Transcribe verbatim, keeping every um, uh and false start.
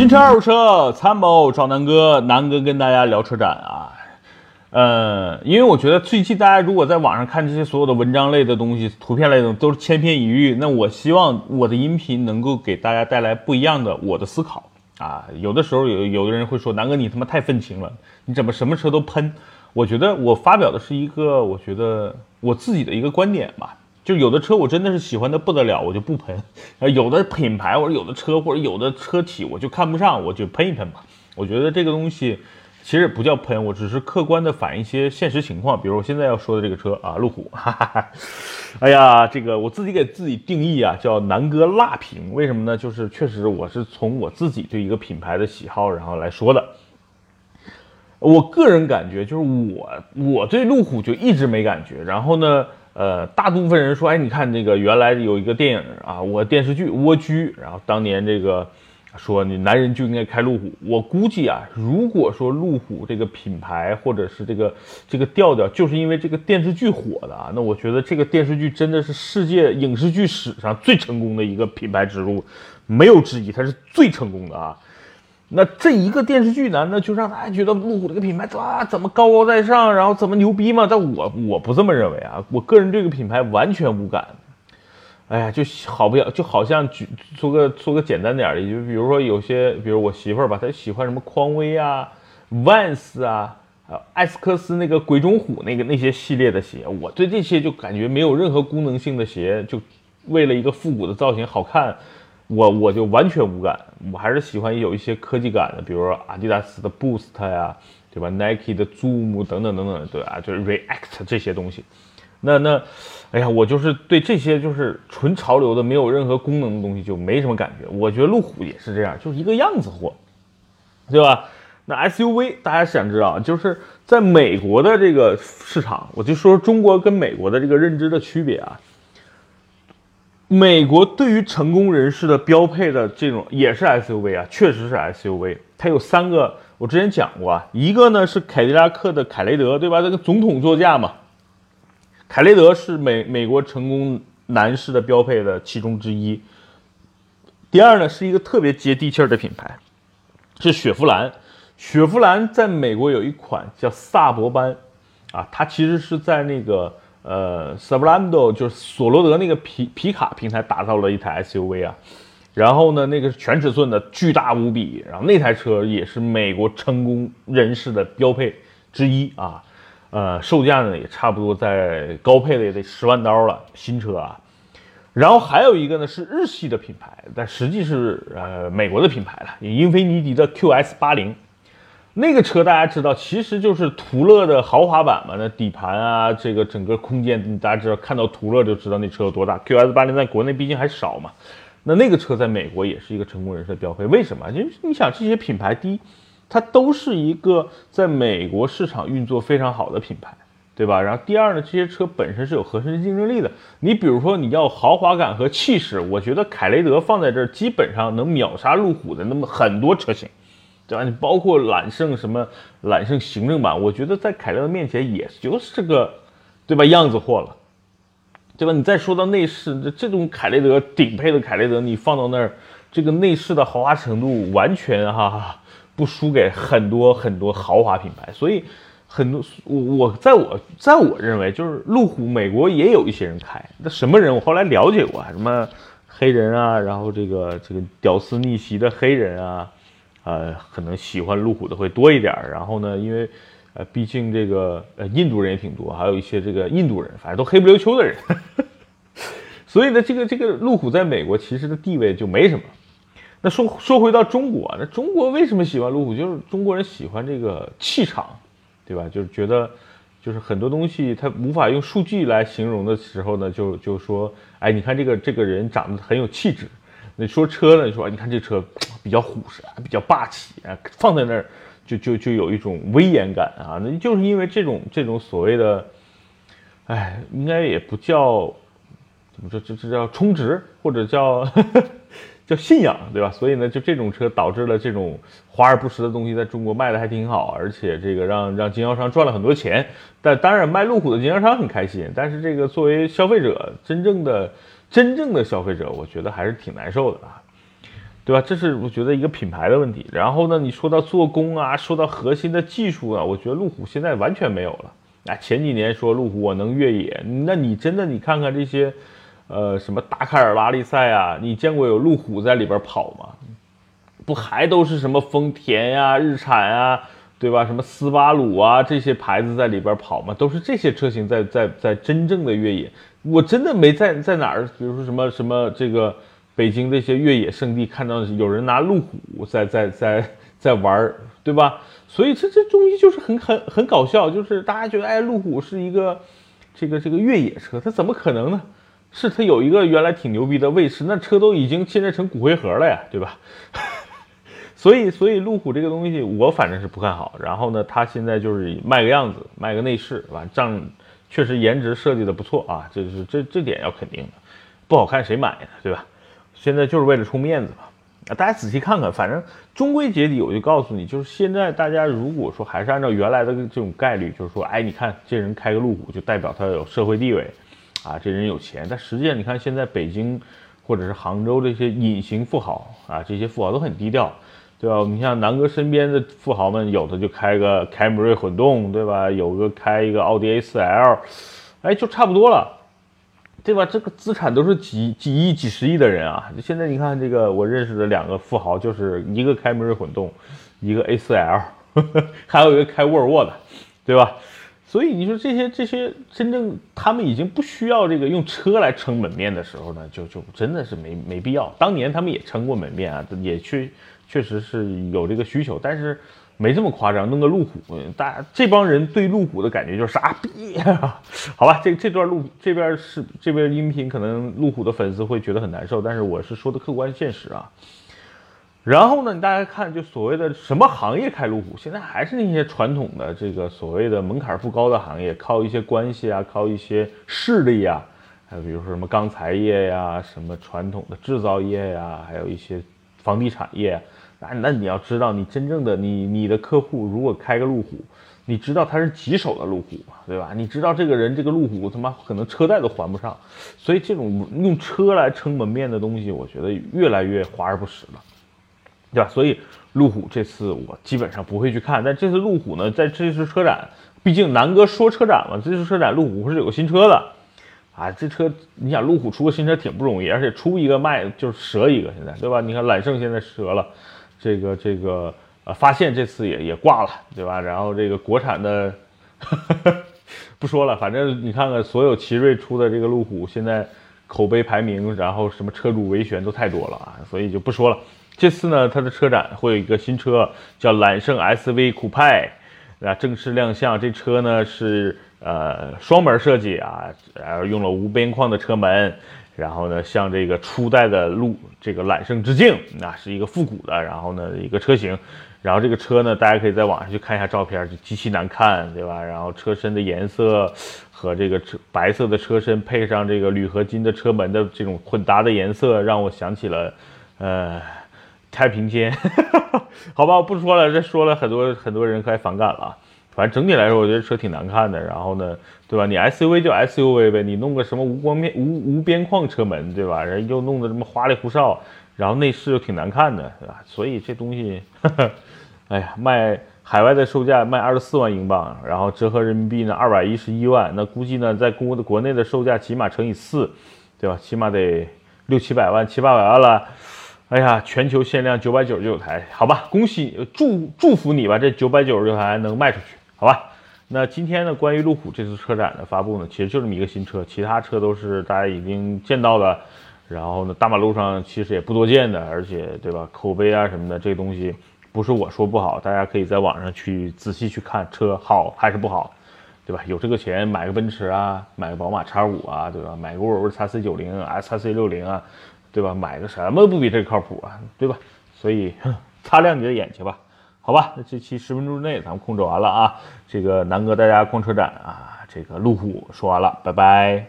新车二手车参谋找南哥，南哥跟大家聊车展啊。呃，因为我觉得最近大家如果在网上看这些所有的文章类的东西、图片类的东西都是千篇一律，那我希望我的音频能够给大家带来不一样的我的思考啊。有的时候有有的人会说，南哥你他妈太愤青了，你怎么什么车都喷？我觉得我发表的是一个我觉得我自己的一个观点吧。就有的车我真的是喜欢的不得了，我就不喷；有的品牌或者有的车或者有的车体我就看不上，我就喷一喷吧。我觉得这个东西其实不叫喷，我只是客观的反映一些现实情况。比如我现在要说的这个车啊，路虎，哈哈哈，哎呀，这个我自己给自己定义啊，叫南哥辣评。为什么呢？就是确实我是从我自己对一个品牌的喜好然后来说的。我个人感觉就是我我对路虎就一直没感觉，然后呢呃，大部分人说，哎，你看这个原来有一个电影啊，我电视剧《蜗居》，然后当年这个说你男人就应该开路虎。我估计啊，如果说路虎这个品牌或者是这个这个调调，就是因为这个电视剧火的啊，那我觉得这个电视剧真的是世界影视剧史上最成功的一个品牌植入，没有之一，它是最成功的啊。那这一个电视剧呢，那就让大家觉得路虎这个品牌啊怎么高高在上，然后怎么牛逼嘛？但我我不这么认为啊，我个人对这个品牌完全无感。哎呀，就好不了，就好像举做个做个简单点的，就比如说有些，比如我媳妇儿吧，她喜欢什么匡威啊、Vans啊、艾斯克斯那个鬼冢虎那个那些系列的鞋，我对这些就感觉没有任何功能性的鞋，就为了一个复古的造型好看。我我就完全无感，我还是喜欢有一些科技感的，比如说阿迪达斯的 Boost 呀，对吧 ？Nike 的 Zoom 等等等等，对啊，就是 React 这些东西。那那，哎呀，我就是对这些就是纯潮流的、没有任何功能的东西就没什么感觉。我觉得路虎也是这样，就是一个样子货，对吧？那 S U V 大家想知道，就是在美国的这个市场，我就说中国跟美国的这个认知的区别啊。美国对于成功人士的标配的这种也是 S U V 啊，确实是 S U V。它有三个，我之前讲过啊，一个呢是凯迪拉克的凯雷德，对吧？这个总统座驾嘛，凯雷德是美美国成功男士的标配的其中之一。第二呢是一个特别接地气儿的品牌，是雪佛兰。雪佛兰在美国有一款叫萨博班，啊，它其实是在那个。呃 Silverado 就是索罗德那个皮皮卡平台打造了一台 S U V 啊，然后呢，那个是全尺寸的，巨大无比，然后那台车也是美国成功人士的标配之一啊，呃，售价呢也差不多在高配的也得十万刀了，新车啊。然后还有一个呢是日系的品牌，但实际是呃美国的品牌了，英菲尼迪的 Q X 八十。那个车大家知道，其实就是途乐的豪华版嘛，那底盘啊，这个整个空间，大家知道，看到途乐就知道那车有多大。Q X 八十在国内毕竟还少嘛，那那个车在美国也是一个成功人士的标配。为什么？因为你想这些品牌，第一，它都是一个在美国市场运作非常好的品牌，对吧？然后第二呢，这些车本身是有核心竞争力的。你比如说你要豪华感和气势，我觉得凯雷德放在这儿基本上能秒杀路虎的那么很多车型。对吧？你包括揽胜什么揽胜行政版，我觉得在凯雷德面前也就是这个，对吧？样子货了，对吧？你再说到内饰，这种凯雷德顶配的凯雷德，你放到那儿，这个内饰的豪华程度完全哈、啊、不输给很多很多豪华品牌。所以很多我在我在我认为，就是路虎美国也有一些人开，那什么人？我后来了解过，什么黑人啊，然后这个这个屌丝逆袭的黑人啊。呃，可能喜欢路虎的会多一点，然后呢，因为，呃，毕竟这个呃印度人也挺多，还有一些这个印度人，反正都黑不溜秋的人，呵呵所以呢，这个这个路虎在美国其实的地位就没什么。那说说回到中国，那中国为什么喜欢路虎？就是中国人喜欢这个气场，对吧？就是觉得，就是很多东西他无法用数据来形容的时候呢，就就说，哎，你看这个这个人长得很有气质。你说车呢？你说你看这车比较虎实，比较霸气啊，放在那儿就就就有一种威严感啊。那就是因为这种这种所谓的，哎，应该也不叫怎么说，这这叫充值或者叫呵呵叫信仰，对吧？所以呢，就这种车导致了这种华而不实的东西在中国卖的还挺好，而且这个让让经销商赚了很多钱。但当然卖路虎的经销商很开心，但是这个作为消费者，真正的。真正的消费者，我觉得还是挺难受的啊。对吧？这是我觉得一个品牌的问题。然后呢，你说到做工啊，说到核心的技术啊，我觉得路虎现在完全没有了。啊，前几年说路虎我能越野，那你真的你看看这些，呃，什么达喀尔拉力赛啊，你见过有路虎在里边跑吗？不还都是什么丰田呀、啊、日产啊，对吧？什么斯巴鲁啊这些牌子在里边跑吗？都是这些车型在在在真正的越野。我真的没在在哪儿，比如说什么什么这个。北京这些越野圣地看到有人拿路虎在在在在玩，对吧？所以这这东西就是很很很搞笑，就是大家觉得哎，路虎是一个这个这个越野车，它怎么可能呢？是它有一个原来挺牛逼的卫士，那车都已经现在成骨灰盒了呀，对吧？所以所以路虎这个东西我反正是不看好。然后呢，它现在就是卖个样子，卖个内饰，吧？仗确实颜值设计的不错啊，这是这这点要肯定的，不好看谁买呢，对吧？现在就是为了充面子嘛，啊，大家仔细看看，反正终归结底，我就告诉你，就是现在大家如果说还是按照原来的这种概率，就是说，哎，你看这人开个路虎就代表他有社会地位，啊，这人有钱。但实际上，你看现在北京或者是杭州这些隐形富豪啊，这些富豪都很低调，对吧？你像南哥身边的富豪们，有的就开个凯美瑞混动，对吧？有个开一个奥迪 A 四 L， 哎，就差不多了。对吧？这个资产都是几几亿、几十亿的人啊！现在你看，这个我认识的两个富豪，就是一个凯美瑞混动，一个 A 四 L， 呵呵还有一个开沃尔沃的，对吧？所以你说这些这些真正他们已经不需要这个用车来撑门面的时候呢，就就真的是没没必要。当年他们也撑过门面啊，也确确实是有这个需求，但是没这么夸张。弄个路虎，大家这帮人对路虎的感觉就是傻逼，啊，好吧？这这段路这边是这边音频，可能路虎的粉丝会觉得很难受，但是我是说的客观现实啊。然后呢，大家看，就所谓的什么行业开路虎，现在还是那些传统的这个所谓的门槛不高的行业，靠一些关系啊，靠一些势力啊，还有比如说什么钢材业呀，啊，什么传统的制造业呀，啊，还有一些房地产业，啊。那那你要知道，你真正的你你的客户如果开个路虎，你知道他是几手的路虎嘛，对吧？你知道这个人这个路虎他妈可能车贷都还不上，所以这种用车来撑门面的东西，我觉得越来越华而不实了。对吧？所以路虎这次我基本上不会去看，但这次路虎呢，在这次车展，毕竟南哥说车展嘛，这次车展路虎是有新车的，啊，这车你想路虎出个新车挺不容易，而且出一个卖就是折一个，现在对吧？你看揽胜现在折了，这个这个呃发现这次也也挂了，对吧？然后这个国产的呵呵不说了，反正你看看所有奇瑞出的这个路虎，现在口碑排名，然后什么车主维权都太多了啊，所以就不说了。这次呢，它的车展会有一个新车叫揽胜 S V 酷派，啊，正式亮相。这车呢是呃双门设计啊，然后用了无边框的车门，然后呢向这个初代的路这个揽胜致敬，那是一个复古的，然后呢一个车型。然后这个车呢，大家可以在网上去看一下照片，就极其难看，对吧？然后车身的颜色和这个白色的车身配上这个铝合金的车门的这种混搭的颜色，让我想起了呃。太平间好吧，我不说了，这说了很多很多人还反感了。反正整体来说，我觉得车挺难看的。然后呢，对吧？你 S U V 就 S U V 呗，你弄个什么无光面无无边框车门，对吧？人又弄得什么花里胡哨，然后内饰又挺难看的，对吧？所以这东西，呵呵哎呀，卖海外的售价卖二十四万英镑，然后折合人民币呢二百一十一万，那估计呢在国国内的售价起码乘以四，对吧？起码得六七百万、七八百万了。哎呀，全球限量九百九十九台，好吧，恭喜祝祝福你吧，这九百九十九台能卖出去，好吧。那今天呢，关于路虎这次车展的发布呢，其实就这么一个新车，其他车都是大家已经见到的，然后呢，大马路上其实也不多见的，而且对吧，口碑啊什么的，这东西不是我说不好，大家可以在网上去仔细去看车好还是不好，对吧？有这个钱买个奔驰啊，买个宝马 X 五 啊，对吧？买个沃尔沃 X C 九零 X C 六零 啊。对吧？买个什么不比这个靠谱啊？对吧？所以擦亮你的眼睛吧，好吧？那这期十分钟之内咱们控制完了啊。这个南哥带大家逛车展啊，这个路虎说完了，拜拜。